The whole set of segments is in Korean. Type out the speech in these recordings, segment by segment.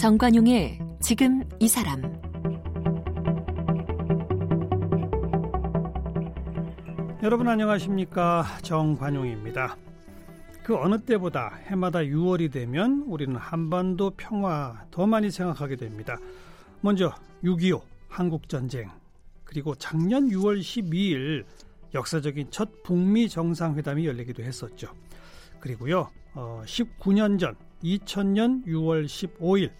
정관용의 지금 이 사람. 여러분 안녕하십니까? 정관용입니다. 그 어느 때보다 해마다 6월이 되면 우리는 한반도 평화 더 많이 생각하게 됩니다. 먼저 6.25 한국전쟁, 그리고 작년 6월 12일 역사적인 첫 북미 정상회담이 열리기도 했었죠. 그리고요 19년 전 2000년 6월 15일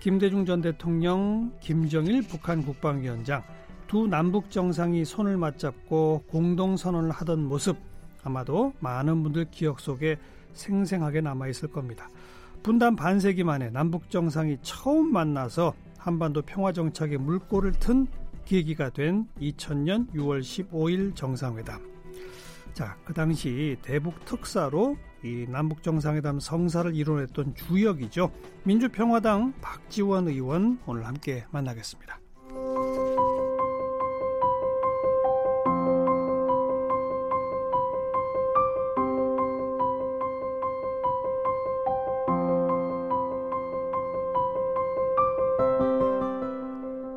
김대중 전 대통령, 김정일 북한 국방위원장 두 남북 정상이 손을 맞잡고 공동선언을 하던 모습, 아마도 많은 분들 기억 속에 생생하게 남아있을 겁니다. 분단 반세기 만에 남북 정상이 처음 만나서 한반도 평화정착의 물꼬를 튼 계기가 된 2000년 6월 15일 정상회담. 자, 그 당시 대북 특사로 이 남북 정상회담 성사를 이뤄냈던 주역이죠. 민주평화당 박지원 의원 오늘 함께 만나겠습니다.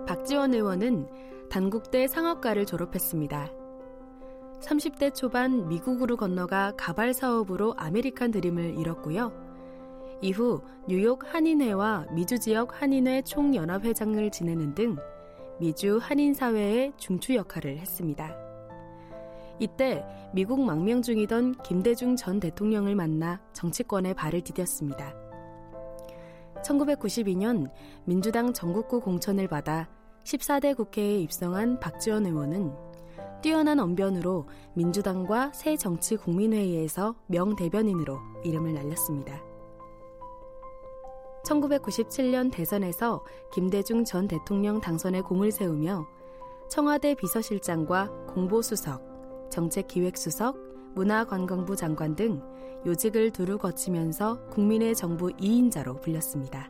박지원 의원은 단국대 상학과를 졸업했습니다. 30대 초반 미국으로 건너가 가발 사업으로 아메리칸 드림을 이뤘고요. 이후 뉴욕 한인회와 미주 지역 한인회 총연합회장을 지내는 등 미주 한인사회의 중추 역할을 했습니다. 이때 미국 망명 중이던 김대중 전 대통령을 만나 정치권에 발을 디뎠습니다. 1992년 민주당 전국구 공천을 받아 14대 국회에 입성한 박지원 의원은 뛰어난 언변으로 민주당과 새정치국민회의에서 명대변인으로 이름을 날렸습니다. 1997년 대선에서 김대중 전 대통령 당선에 공을 세우며 청와대 비서실장과 공보수석, 정책기획수석, 문화관광부 장관 등 요직을 두루 거치면서 국민의 정부 2인자로 불렸습니다.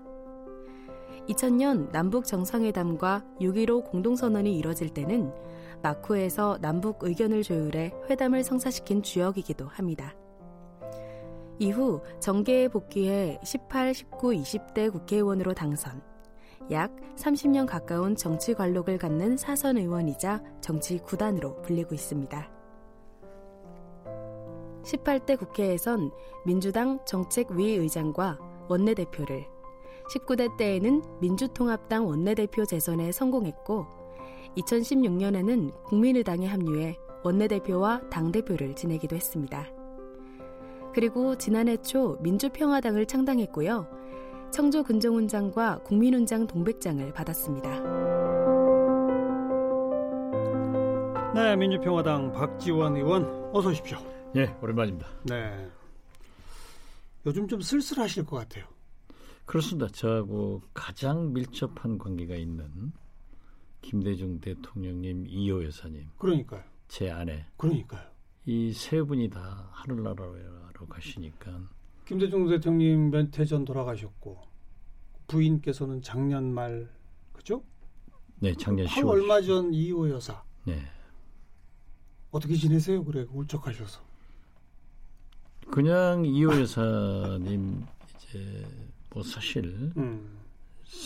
2000년 남북정상회담과 6.15 공동선언이 이뤄질 때는 마쿠에서 남북 의견을 조율해 회담을 성사시킨 주역이기도 합니다. 이후 정계에 복귀해 18, 19, 20대 국회의원으로 당선, 약 30년 가까운 정치 관록을 갖는 사선 의원이자 정치 구단으로 불리고 있습니다. 18대 국회에선 민주당 정책위 의장과 원내대표를, 19대 때에는 민주통합당 원내대표 재선에 성공했고 2016년에는 국민의당에 합류해 원내대표와 당대표를 지내기도 했습니다. 그리고 지난해 초 민주평화당을 창당했고요. 청조 근정훈장과 국민훈장 동백장을 받았습니다. 네, 민주평화당 박지원 의원 어서 오십시오. 예, 오랜만입니다. 네. 요즘 좀 쓸쓸하실 것 같아요. 그렇습니다. 저하고 가장 밀접한 관계가 있는 김대중 대통령님, 이호 여사님, 그러니까요. 제 아내, 그러니까요. 이 세 분이 다 하늘나라로 가시니까. 김대중 대통령 몇 해 전 돌아가셨고 부인께서는 작년 말, 그죠? 네, 작년 10월 얼마 전 이호 여사. 네. 어떻게 지내세요? 그래 울적하셔서. 그냥 이호 여사님 이제 뭐 사실.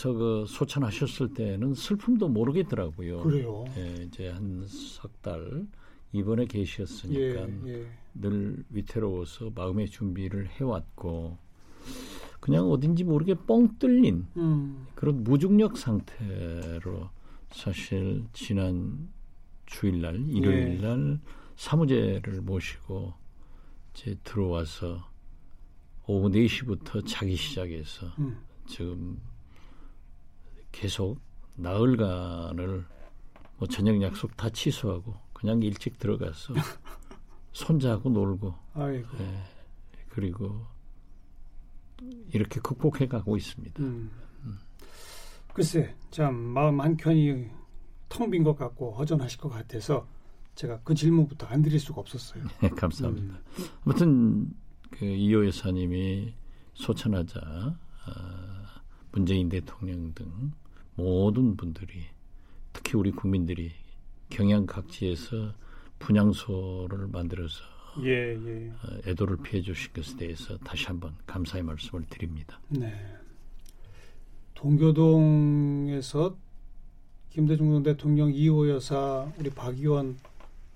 그 소천하셨을 때는 슬픔도 모르겠더라고요. 그래요. 예, 이제 한 석 달 입원에 계셨으니까 예. 늘 위태로워서 마음의 준비를 해왔고 그냥 어딘지 모르게 뻥 뚫린 그런 무중력 상태로 사실 지난 주일날, 일요일날 예. 사무제를 모시고 이제 들어와서 오후 4시부터 자기 시작해서 지금 계속 나흘간을 뭐 저녁 약속 다 취소하고 그냥 일찍 들어가서 손자하고 놀고. 아이고. 예, 그리고 이렇게 극복해가고 있습니다. 글쎄 참 마음 한켠이 텅 빈 것 같고 허전하실 것 같아서 제가 그 질문부터 안 드릴 수가 없었어요. 네, 감사합니다. 아무튼 그 이호 여사님이 소천하자 문재인 대통령 등 모든 분들이, 특히 우리 국민들이 경양 각지에서 분향소를 만들어서 예. 애도를 피해 주신 것에 대해서 다시 한번 감사의 말씀을 드립니다. 네. 동교동에서 김대중 대통령, 이호 여사, 우리 박의원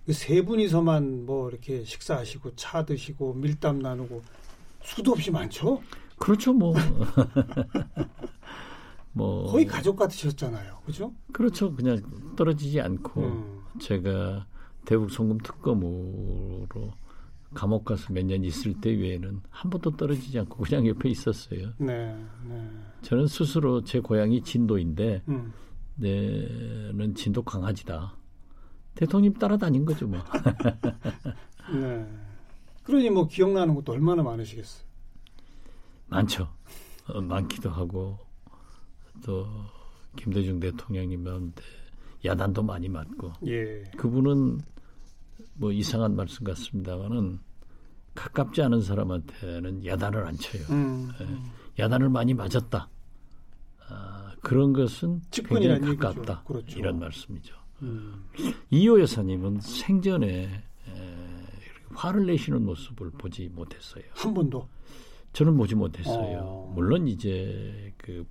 그 세 분이서만 뭐 이렇게 식사하시고 차 드시고 밀담 나누고 수도 없이 많죠? 그렇죠, 뭐. 뭐 거의 가족 같으셨잖아요, 그렇죠? 그렇죠, 그냥 떨어지지 않고 제가 대북 송금 특검으로 감옥 가서 몇 년 있을 때 외에는 한 번도 떨어지지 않고 그냥 옆에 있었어요. 네, 네. 저는 스스로 제 고향이 진도인데 내는 진도 강아지다. 대통령님 따라다닌 거죠, 뭐. 네. 그러니 뭐 기억나는 것도 얼마나 많으시겠어요? 많죠. 많기도 하고 또 김대중 대통령님한테 야단도 많이 맞고. 예. 그분은 뭐 이상한 말씀 같습니다만은 가깝지 않은 사람한테는 야단을 안 쳐요. 예. 야단을 많이 맞았다. 아, 그런 것은 굉장히 가깝다. 그렇죠. 이런 말씀이죠. 이호 여사님은 생전에 화를 내시는 모습을 보지 못했어요. 한 번도? 저는 보지 못했어요. 물론 이제 그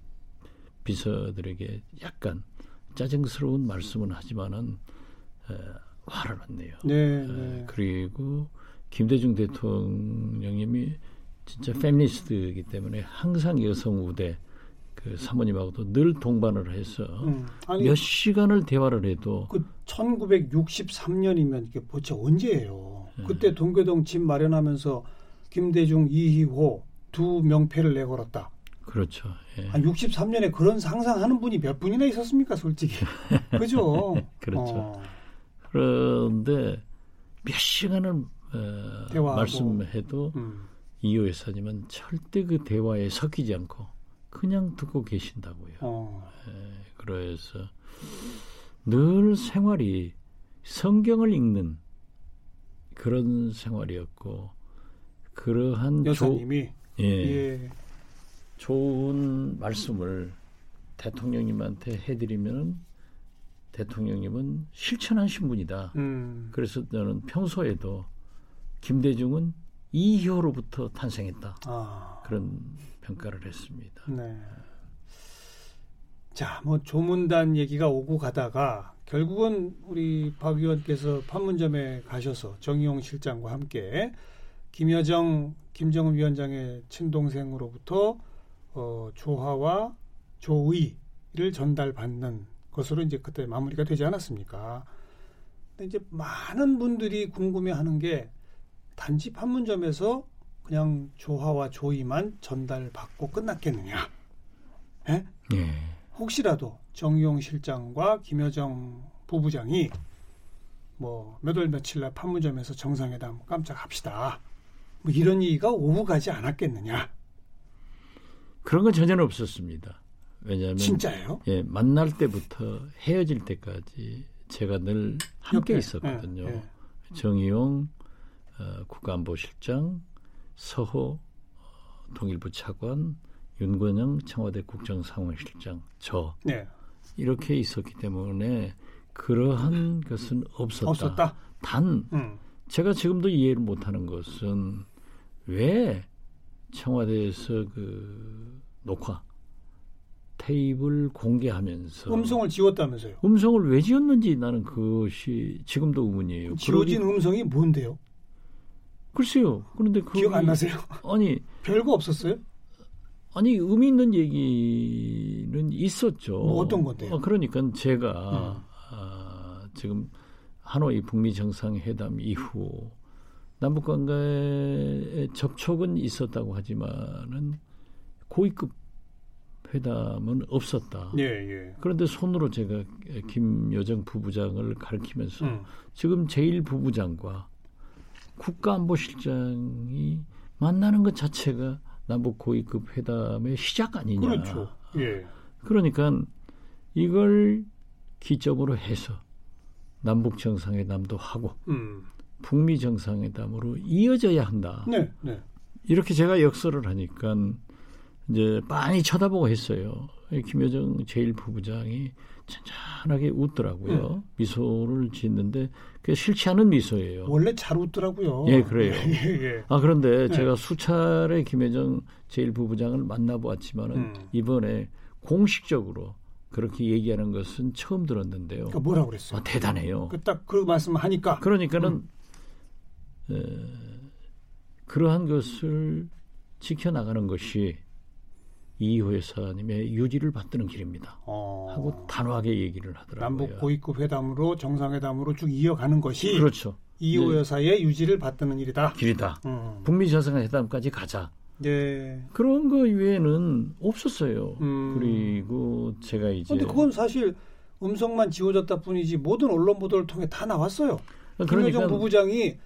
비서들에게 약간 짜증스러운 말씀은 하지만은 화를 안 내요. 네, 네. 그리고 김대중 대통령님이 진짜 페미니스트이기 때문에 항상 여성 우대 그 사모님하고도 늘 동반을 해서 아니, 몇 시간을 대화를 해도 그 1963년이면 이게 보체 언제예요? 그때 동교동 집 마련하면서 김대중, 이희호 두 명패를 내걸었다. 그렇죠. 예. 한 63년에 그런 상상하는 분이 몇 분이나 있었습니까, 솔직히? 그죠? 그렇죠. 그런데 몇 시간을 말씀해도 이호 여사님은 절대 그 대화에 섞이지 않고 그냥 듣고 계신다고요. 예, 그래서 늘 생활이 성경을 읽는 그런 생활이었고 그러한 여사님이 예, 좋은 말씀을 대통령님한테 해드리면 대통령님은 실천하신 분이다. 그래서 저는 평소에도 김대중은 이효로부터 탄생했다. 그런 평가를 했습니다. 네. 자, 뭐 조문단 얘기가 오고 가다가 결국은 우리 박 의원께서 판문점에 가셔서 정의용 실장과 함께 김여정, 김정은 위원장의 친동생으로부터 조화와 조의를 전달받는 것으로 이제 그때 마무리가 되지 않았습니까? 근데 이제 많은 분들이 궁금해하는 게 단지 판문점에서 그냥 조화와 조의만 전달받고 끝났겠느냐? 예? 네. 혹시라도 정의용 실장과 김여정 부부장이 뭐 몇 월 며칠 날 판문점에서 정상회담 깜짝 합시다. 뭐 이런 얘기가 오고 가지 않았겠느냐? 그런 건 전혀 없었습니다. 왜냐하면 진짜예요? 예, 만날 때부터 헤어질 때까지 제가 늘 함께 있었거든요. 예, 예. 정의용 국가안보실장, 서호 통일부 차관, 윤건영 청와대 국정상황실장, 저 예. 이렇게 있었기 때문에 그러한 것은 없었다. 단 제가 지금도 이해를 못하는 것은 왜 청와대에서 그 녹화 테이블 공개하면서 음성을 지웠다면서요? 음성을 왜 지웠는지 나는 그것이 지금도 의문이에요. 지워진 음성이 뭔데요? 글쎄요. 그런데 그 기억 안 나세요? 아니 별거 없었어요? 아니 의미 있는 얘기는 있었죠. 뭐 어떤 건데요? 그러니까 제가 지금 하노이 북미 정상회담 이후 남북 관계의 접촉은 있었다고 하지만은 고위급 회담은 없었다. 예, 예. 그런데 손으로 제가 김여정 부부장을 가리키면서 지금 제1부부장과 국가안보실장이 만나는 것 자체가 남북 고위급 회담의 시작 아니냐. 그렇죠. 예. 그러니까 이걸 기점으로 해서 남북 정상회담도 하고 북미 정상회담으로 이어져야 한다. 네, 네. 이렇게 제가 역설을 하니까 이제 많이 쳐다보고 했어요. 김여정 제1부부장이 찬찬하게 웃더라고요. 미소를 짓는데 그게 싫지 않은 미소예요. 원래 잘 웃더라고요. 예, 그래요. 예, 예. 그런데 제가 수차례 김여정 제1부부장을 만나보았지만은 이번에 공식적으로 그렇게 얘기하는 것은 처음 들었는데요. 그러니까 뭐라고 그랬어요? 대단해요. 딱 그 말씀하니까. 그러니까는 그러한 것을 지켜나가는 것이 이호 여사님의 유지를 받드는 길입니다. 하고 단호하게 얘기를 하더라고요. 남북 고위급 회담으로 정상회담으로 쭉 이어가는 것이 그렇죠. 이호 여사의 유지를 받드는 일이다. 길이다. 북미 정상회담까지 가자. 네. 그런 거 외에는 없었어요. 그리고 제가 이제. 그런데 그건 사실 음성만 지워졌다 뿐이지 모든 언론 보도를 통해 다 나왔어요. 김여정 부부장이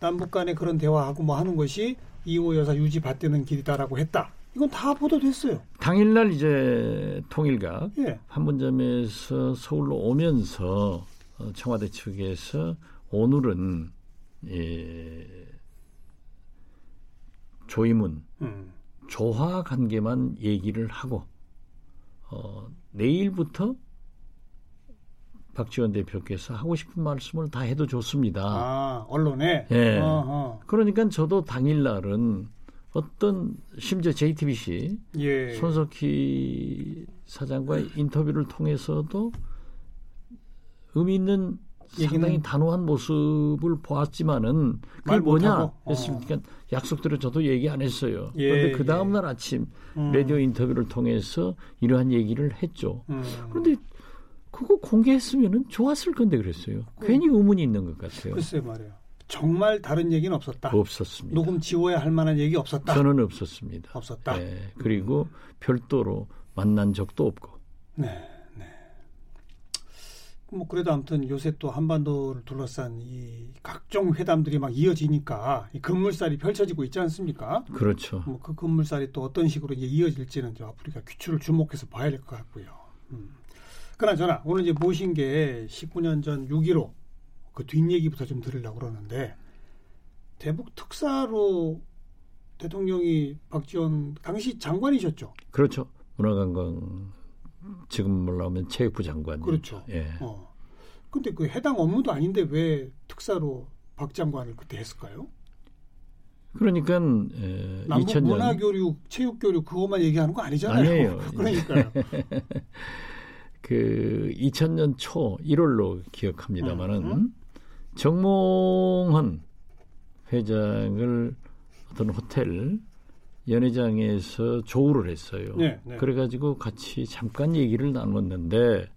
남북 간에 그런 대화하고 뭐 하는 것이 이호 여사 유지 받드는 길이다라고 했다. 이건 다 보도됐어요. 당일날 이제 통일각 예. 판문점에서 서울로 오면서 청와대 측에서 오늘은 예, 조이문 조화 관계만 얘기를 하고 내일부터 박지원 대표께서 하고 싶은 말씀을 다 해도 좋습니다. 아, 언론에? 예. 어허. 그러니까 저도 당일날은 어떤 심지어 JTBC 예. 손석희 사장과 인터뷰를 통해서도 의미 있는 상당히 단호한 모습을 보았지만은 그게 뭐냐 했으니까 약속대로 저도 얘기 안 했어요. 예, 그런데 그 다음 날 아침 라디오 인터뷰를 통해서 이러한 얘기를 했죠. 그런데 그거 공개했으면은 좋았을 건데 그랬어요. 괜히 의문이 있는 것 같아요. 글쎄 말이에요. 정말 다른 얘기는 없었다. 없었습니다. 녹음 지워야 할 만한 얘기 없었다. 저는 없었습니다. 없었다. 네, 그리고 별도로 만난 적도 없고. 네, 네. 뭐 그래도 아무튼 요새 또 한반도를 둘러싼 이 각종 회담들이 막 이어지니까 이 급물살이 펼쳐지고 있지 않습니까? 그렇죠. 뭐 그 급물살이 또 어떤 식으로 이제 이어질지는 저 아프리카 귀추를 주목해서 봐야 될 것 같고요. 그나저나 오늘 이제 모신 게 19년 전 6.15. 그 뒷얘기부터 좀 들으려고 그러는데 대북 특사로 대통령이 박지원 당시 장관이셨죠? 그렇죠. 문화관광 지금 몰라오면 체육부 장관이죠. 그렇죠. 예. 근데 그 해당 업무도 아닌데 왜 특사로 박 장관을 그때 했을까요? 그러니까 남북 2000년... 문화교류, 체육교류 그것만 얘기하는 거 아니잖아요. 아니에요. 그러니까요. 그 2000년 초 1월로 기억합니다마는 정몽헌 회장을 어떤 호텔 연회장에서 조우를 했어요. 네, 네. 그래가지고 같이 잠깐 얘기를 나눴는데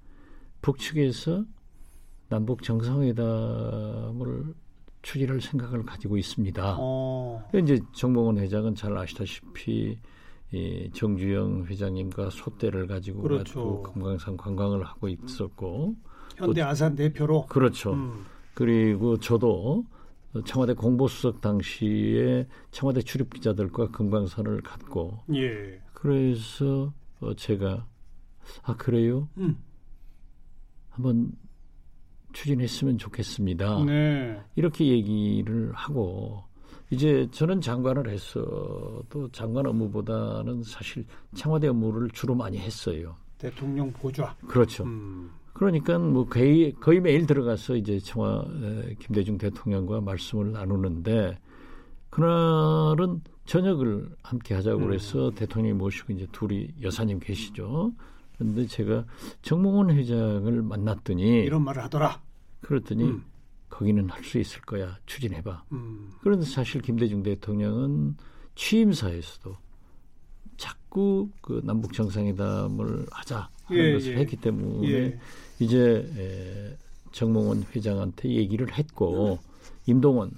북측에서 남북 정상회담을 추진할 생각을 가지고 있습니다. 이제 정몽헌 회장은 잘 아시다시피 이 정주영 회장님과 소떼를 가지고 그렇죠. 금강산 관광을 하고 있었고 현대아산 대표로 그렇죠. 그리고 저도 청와대 공보수석 당시에 청와대 출입 기자들과 금강산을 갔고 예. 그래서 제가 아 그래요? 한번 추진했으면 좋겠습니다. 네. 이렇게 얘기를 하고 이제 저는 장관을 했어도 장관 업무보다는 사실 청와대 업무를 주로 많이 했어요. 대통령 보좌. 그렇죠. 그러니까 뭐 거의 매일 들어가서 이제 김대중 대통령과 말씀을 나누는데 그날은 저녁을 함께 하자고 그래서 대통령이 모시고 이제 둘이 여사님 계시죠. 그런데 제가 정몽원 회장을 만났더니 이런 말을 하더라. 그랬더니 거기는 할 수 있을 거야. 추진해봐. 그런데 사실 김대중 대통령은 취임사에서도 자꾸 그 남북정상회담을 하자 하는 것을 했기 때문에 이제 정몽원 회장한테 얘기를 했고 임동원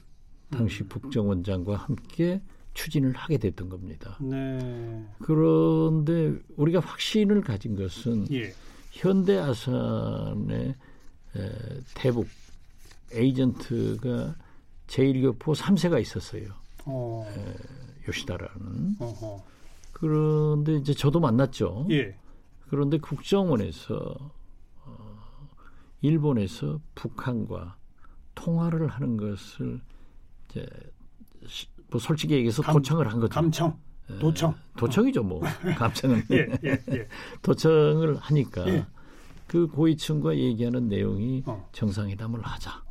당시 북정원장과 함께 추진을 하게 됐던 겁니다. 네. 그런데 우리가 확신을 가진 것은 현대아산의 대북 에이전트가 제1교포 3세가 있었어요. 요시다라는. 어허. 그런데 이제 저도 만났죠. 예. 그런데 국정원에서 일본에서 북한과 통화를 하는 것을 이제 뭐 솔직히 얘기해서 도청을 한 거죠. 도청이죠 뭐. 감청은. 도청을 하니까. 예. 그 고위층과 얘기하는 내용이 정상회담을 하자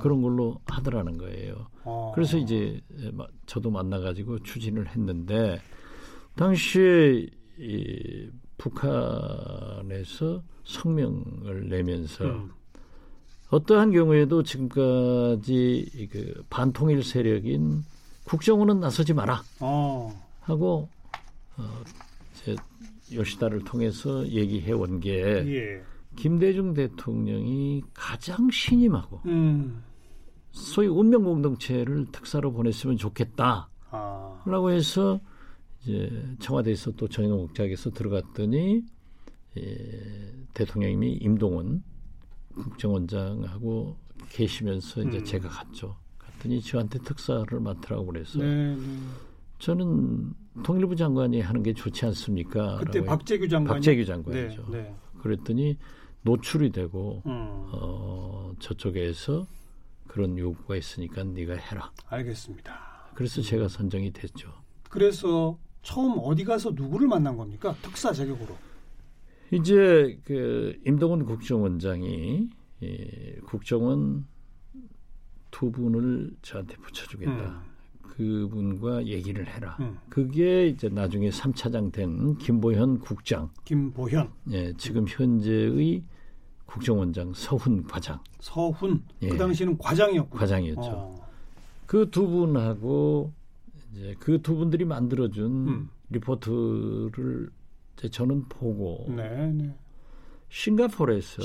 그런 걸로 하더라는 거예요. 그래서 이제 저도 만나가지고 추진을 했는데 당시에 북한에서 성명을 내면서 어떠한 경우에도 지금까지 그 반통일 세력인 국정원은 나서지 마라 하고 이제 요시다를 통해서 얘기해온 게 예. 김대중 대통령이 가장 신임하고 소위 운명공동체를 특사로 보냈으면 좋겠다 라고 해서 이제 청와대에서 또 전용 옥장에서 들어갔더니 예, 대통령님이 임동원 국정원장하고 계시면서 이제 제가 갔죠. 갔더니 저한테 특사를 맡으라고 그래서 저는 통일부 장관이 하는 게 좋지 않습니까? 그때 박재규 장관이 박재규 장관이죠. 네, 네. 그랬더니 노출이 되고 저쪽에서 그런 요구가 있으니까 네가 해라. 알겠습니다. 그래서 제가 선정이 됐죠. 그래서 처음 어디 가서 누구를 만난 겁니까? 특사 자격으로. 이제 그 임동원 국정원장이 국정원 두 분을 저한테 붙여주겠다. 그분과 얘기를 해라. 그게 이제 나중에 3차장 된 김보현 국장. 김보현. 예, 지금 현재의 국정원장 서훈 과장. 서훈. 예, 그 당시는 과장이었고. 과장이었죠. 그 두 분하고 이제 그 두 분들이 만들어준 리포트를 이제 저는 보고 싱가포르에서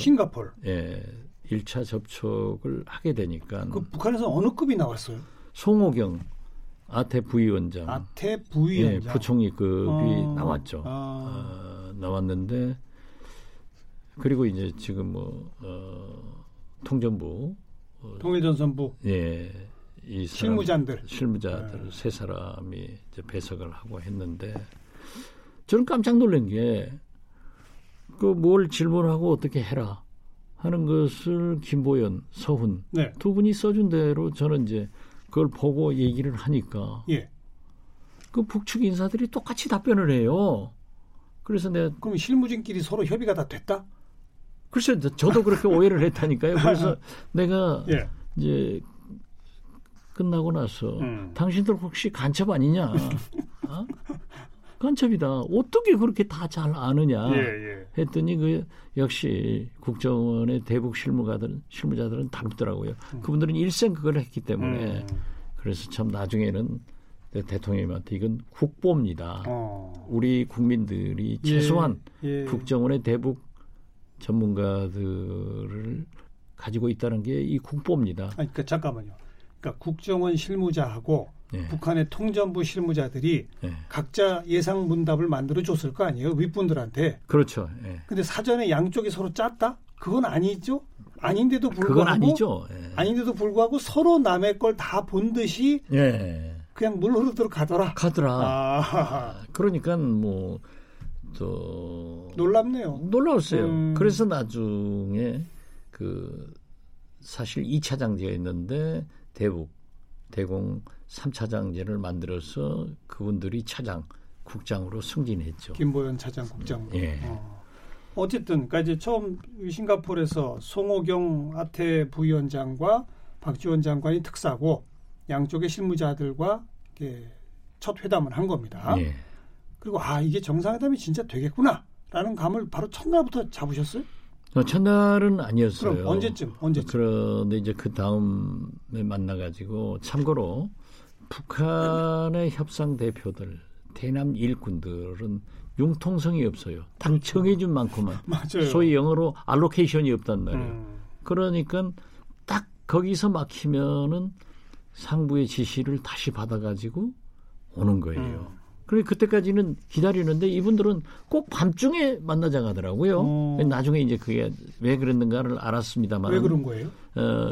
예, 1차 접촉을 하게 되니까 그 북한에서 어느 급이 나왔어요? 송호경 아태 부위원장 예, 부총리급이 나왔죠. 나왔는데 그리고 이제 지금 뭐 통전부 통일전선부 예, 이 사람, 실무자들 네. 세 사람이 이제 배석을 하고 했는데 저는 깜짝 놀란 게 그 뭘 질문하고 어떻게 해라 하는 것을 김보현, 서훈 두 분이 써준 대로 저는 이제 그걸 보고 얘기를 하니까 그 북측 인사들이 똑같이 답변을 해요. 그래서 내가 그럼 실무진끼리 서로 협의가 다 됐다? 글쎄 저도 그렇게 오해를 했다니까요. 그래서 내가 이제 끝나고 나서 당신들 혹시 간첩 아니냐? 어? 간첩이다. 어떻게 그렇게 다 잘 아느냐 했더니 그 역시 국정원의 대북 실무자들은 다르더라고요. 그분들은 일생 그걸 했기 때문에 그래서 참 나중에는 대통령님한테 이건 국보입니다. 우리 국민들이 최소한 국정원의 대북 전문가들을 가지고 있다는 게 이 국보입니다. 아니, 그러니까 잠깐만요. 그러니까 국정원 실무자하고 북한의 통전부 실무자들이 각자 예상 문답을 만들어줬을 거 아니에요? 윗분들한테. 그렇죠. 그런데 사전에 양쪽이 서로 짰다? 그건 아니죠? 아닌데도 불구하고. 그건 아니죠. 아닌데도 불구하고 서로 남의 걸 다 본 듯이 그냥 물 흐르도록 가더라. 그러니까 뭐 또 놀랍네요. 놀라웠어요. 그래서 나중에 그 사실 2차장제가 있는데 대북, 대공 3차장제를 만들어서 그분들이 차장, 국장으로 승진했죠. 김보현 차장, 국장으로. 어쨌든 그러니까 이제 처음 싱가포르에서 송호경 아태 부위원장과 박지원 장관이 특사고 양쪽의 실무자들과 이렇게 첫 회담을 한 겁니다. 그리고 아 이게 정상회담이 진짜 되겠구나라는 감을 바로 첫날부터 잡으셨어요? 첫날은 아니었어요. 그럼 언제쯤? 그런데 이제 그 다음에 만나가지고 참고로 북한의 협상 대표들, 대남 일꾼들은 융통성이 없어요. 딱 정해준 만큼만. 맞아요. 소위 영어로 알로케이션이 없단 말이에요. 그러니까 딱 거기서 막히면은 상부의 지시를 다시 받아가지고 오는 거예요. 그래 그때까지는 기다리는데 이분들은 꼭 밤중에 만나자고 하더라고요. 나중에 이제 그게 왜 그랬는가를 알았습니다만. 왜 그런 거예요?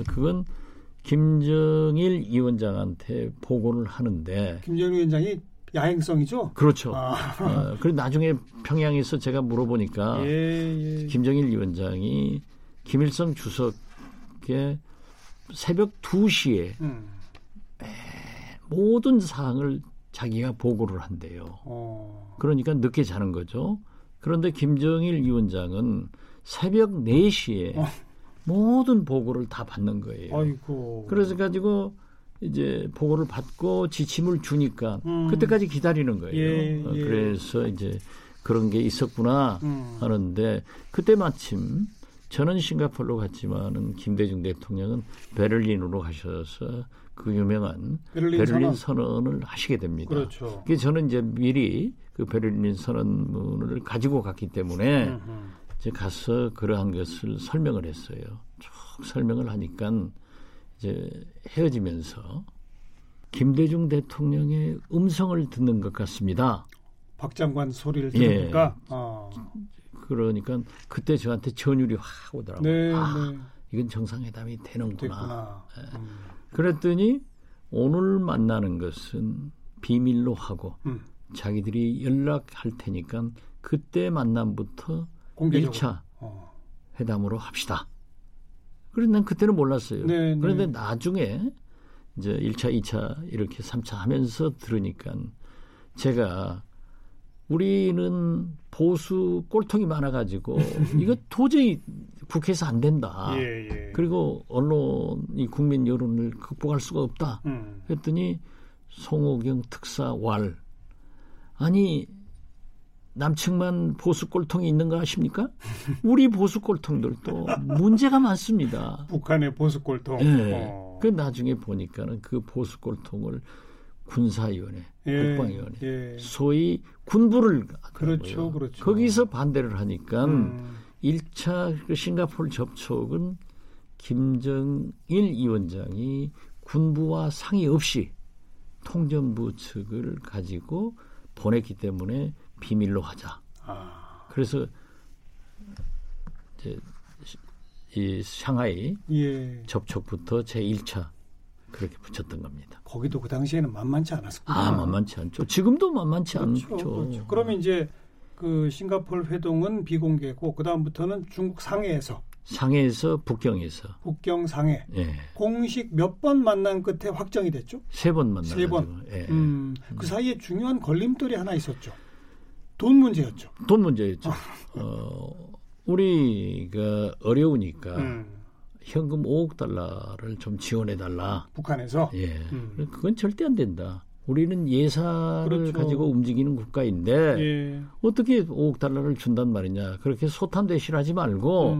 그건 김정일 위원장한테 보고를 하는데. 김정일 위원장이 야행성이죠? 그렇죠. 그리고 나중에 평양에서 제가 물어보니까 김정일 위원장이 김일성 주석의 새벽 2시에 모든 사항을 자기가 보고를 한대요. 그러니까 늦게 자는 거죠. 그런데 김정일 위원장은 새벽 4시에 모든 보고를 다 받는 거예요. 아이고. 그래서 가지고 이제 보고를 받고 지침을 주니까 그때까지 기다리는 거예요. 그래서 이제 그런 게 있었구나 하는데 그때 마침 저는 싱가포르로 갔지만은 김대중 대통령은 베를린으로 가셔서 그 유명한 베를린 선언을 하시게 됩니다. 그렇죠. 그게 저는 이제 미리 그 베를린 선언문을 가지고 갔기 때문에 이제 가서 그러한 것을 설명을 했어요. 쭉 설명을 하니까 이제 헤어지면서 김대중 대통령의 음성을 듣는 것 같습니다. 박 장관 소리를 들으니까. 예. 아. 그러니까 그때 저한테 전율이 확 오더라고요. 네, 아, 네. 이건 정상회담이 되는구나. 그랬더니 오늘 만나는 것은 비밀로 하고 자기들이 연락할 테니까 그때 만남부터 공개적으로. 1차 회담으로 합시다. 그래서 난 그때는 몰랐어요. 네, 그런데 네. 나중에 이제 1차, 2차 이렇게 3차 하면서 들으니까 제가 우리는 보수 꼴통이 많아가지고 이거 도저히 국회에서 안 된다. 예, 예. 그리고 언론이 국민 여론을 극복할 수가 없다. 했더니 송호경 특사 왈. 아니 남측만 보수 꼴통이 있는 거 아십니까? 우리 보수 꼴통들도 문제가 많습니다. 북한의 보수 꼴통. 네. 그 나중에 보니까는 그 보수 꼴통을 군사위원회, 예, 국방위원회, 예. 소위 군부를 그렇죠, 그렇죠. 거기서 반대를 하니까 1차 싱가포르 접촉은 김정일 위원장이 군부와 상의 없이 통전부 측을 가지고 보냈기 때문에 비밀로 하자. 아. 그래서 이제 이 상하이 예. 접촉부터 제1차 그렇게 붙였던 겁니다. 거기도 그 당시에는 만만치 않았었군요. 아, 만만치 않죠. 지금도 만만치 그렇죠, 않죠. 그렇죠. 그러면 이제 그 싱가포르 회동은 비공개고 그 다음부터는 중국 상해에서 북경에서 상해 예. 공식 몇 번 만난 끝에 확정이 됐죠? 3번 만났죠. 3번. 예. 그 사이에 중요한 걸림돌이 하나 있었죠. 돈 문제였죠. 우리가 어려우니까. 현금 5억 달러를 좀 지원해달라. 북한에서? 예. 그건 절대 안 된다. 우리는 예산을 그렇죠. 가지고 움직이는 국가인데 예. 어떻게 5억 달러를 준단 말이냐. 그렇게 소탐대실하지 말고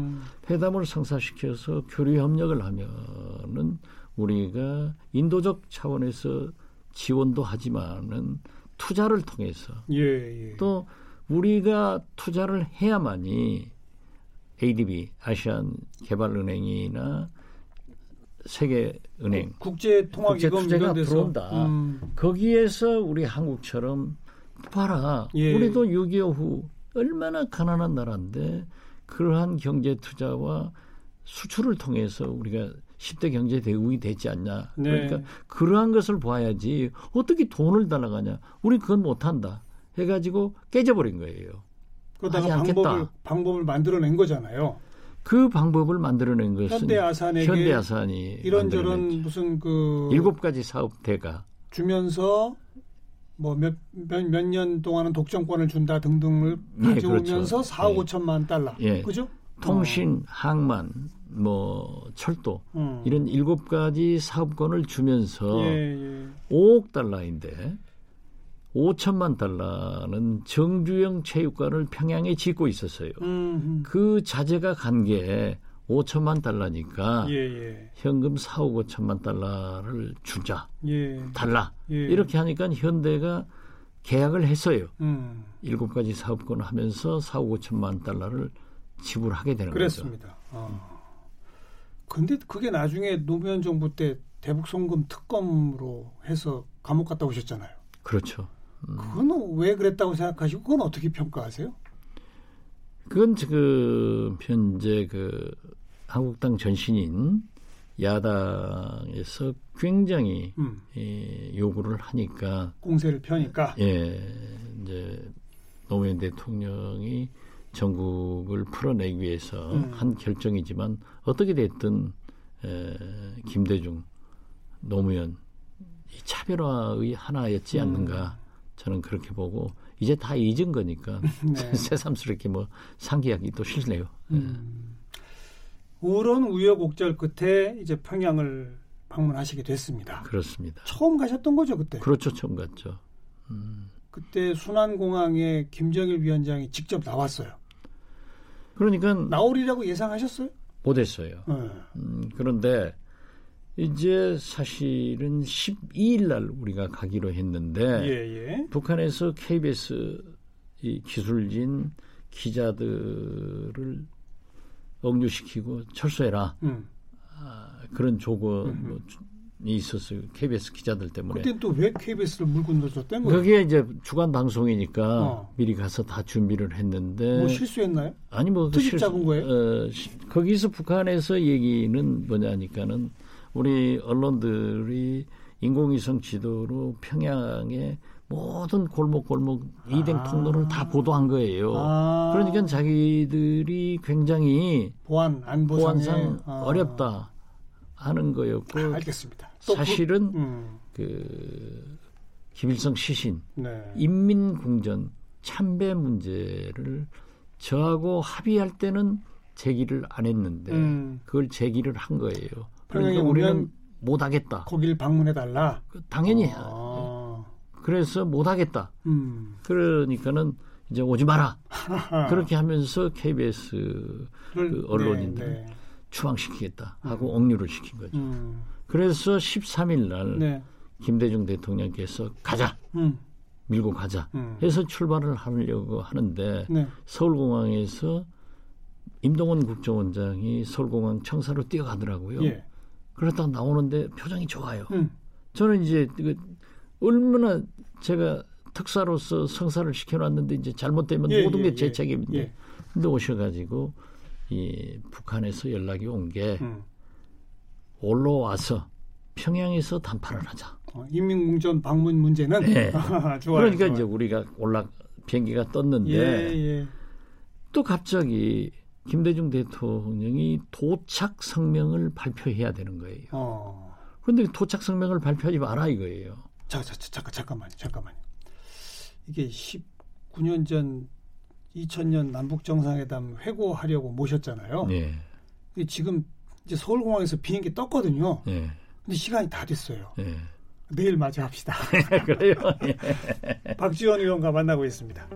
회담을 성사시켜서 교류협력을 하면은 우리가 인도적 차원에서 지원도 하지만은 투자를 통해서 예, 예. 또 우리가 투자를 해야만이 ADB, 아시안 개발은행이나 세계 은행, 국제통화기금 이런 데서 들어온다. 거기에서 우리 한국처럼 봐라. 예. 우리도 6.25 후 얼마나 가난한 나라인데 그러한 경제 투자와 수출을 통해서 우리가 10대 경제 대국이 되지 않냐. 네. 그러니까 그러한 것을 봐야지 어떻게 돈을 달라가냐. 우리 그건 못한다. 해가지고 깨져버린 거예요. 그러다가 방법을 만들어낸 거잖아요. 그 방법을 만들어낸 것은 현대아산이 이런저런 무슨 그 7가지 사업대가 주면서 뭐 몇 년 동안은 독점권을 준다 등등을 가져오면서 4억 5천만 달러. 예. 그죠? 통신, 항만, 뭐 철도 이런 7가지 사업권을 주면서 예, 예. 5억 달러인데 5천만 달러는 정주영 체육관을 평양에 짓고 있었어요. 그 자재가 간 게 5천만 달러니까 예, 예. 현금 4억 5천만 달러를 주자. 예. 달라. 예. 이렇게 하니까 현대가 계약을 했어요. 7가지 사업권을 하면서 4억 5천만 달러를 지불하게 되는 그랬습니다. 거죠. 그런데 그게 나중에 노무현 정부 때 대북송금 특검으로 해서 감옥 갔다 오셨잖아요. 그렇죠. 그건 왜 그랬다고 생각하시고 그건 어떻게 평가하세요? 그건 지금 현재 그 한국당 전신인 야당에서 굉장히 요구를 하니까 공세를 펴니까 예, 이제 노무현 대통령이 전국을 풀어내기 위해서 한 결정이지만 어떻게 됐든 김대중, 노무현 이 차별화의 하나였지 않는가 저는 그렇게 보고 이제 다 잊은 거니까 네. 새삼스럽게 뭐 상기하기 또 싫네요. 우런 우여곡절 끝에 이제 평양을 방문하시게 됐습니다. 그렇습니다. 처음 가셨던 거죠 그때? 그렇죠, 처음 갔죠. 그때 순안공항에 김정일 위원장이 직접 나왔어요. 그러니까 나오리라고 예상하셨어요? 못했어요. 네. 그런데 이제 사실은 12일 날 우리가 가기로 했는데 예, 예. 북한에서 KBS 이 기술진 기자들을 억류시키고 철수해라. 그런 조건이 있었어요. KBS 기자들 때문에. 그때 또 왜 KBS를 물고 늘었던 거예요? 그게 이제 주간 방송이니까 미리 가서 다 준비를 했는데. 뭐 실수했나요? 아니 뭐. 트집 잡은 거예요? 거기서 북한에서 얘기는 뭐냐니까는 우리 언론들이 인공위성 지도로 평양에 모든 골목골목 이denk 통로를 다 보도한 거예요. 그러니까 자기들이 굉장히 보안상 어렵다 하는 거였고. 알겠습니다. 사실은 김일성 시신, 인민궁전, 참배 문제를 저하고 합의할 때는 제기를 안 했는데 그걸 제기를 한 거예요. 그러니까 우리는 못하겠다. 거길 방문해달라? 당연히. 그래서 못하겠다. 그러니까는 이제 오지 마라. 그렇게 하면서 KBS 그 언론인들 추방시키겠다 하고 억류를 시킨 거죠. 그래서 13일 날 김대중 대통령께서 가자. 밀고 가자. 해서 출발을 하려고 하는데 서울공항에서 임동원 국정원장이 서울공항 청사로 뛰어가더라고요. 예. 그러다가 나오는데 표정이 좋아요. 저는 이제 얼마나 제가 특사로서 성사를 시켜놨는데 이제 잘못되면 모든 게 제 책임인데 근데 오셔가지고 이 북한에서 연락이 온 게 올라와서 평양에서 담파를 하자. 인민궁전 방문 문제는? 네. 좋아요, 그러니까 좋아요. 이제 우리가 비행기가 떴는데 또 갑자기 김대중 대통령이 도착 성명을 발표해야 되는 거예요. 그런데 도착 성명을 발표하지 마라 이거예요. 잠깐만요. 이게 19년 전 2000년 남북정상회담 회고하려고 모셨잖아요. 네. 지금 이제 서울공항에서 비행기 떴거든요. 네. 근데 시간이 다 됐어요. 네. 내일 마주합시다. 그래요. 박지원 의원과 만나고 있습니다.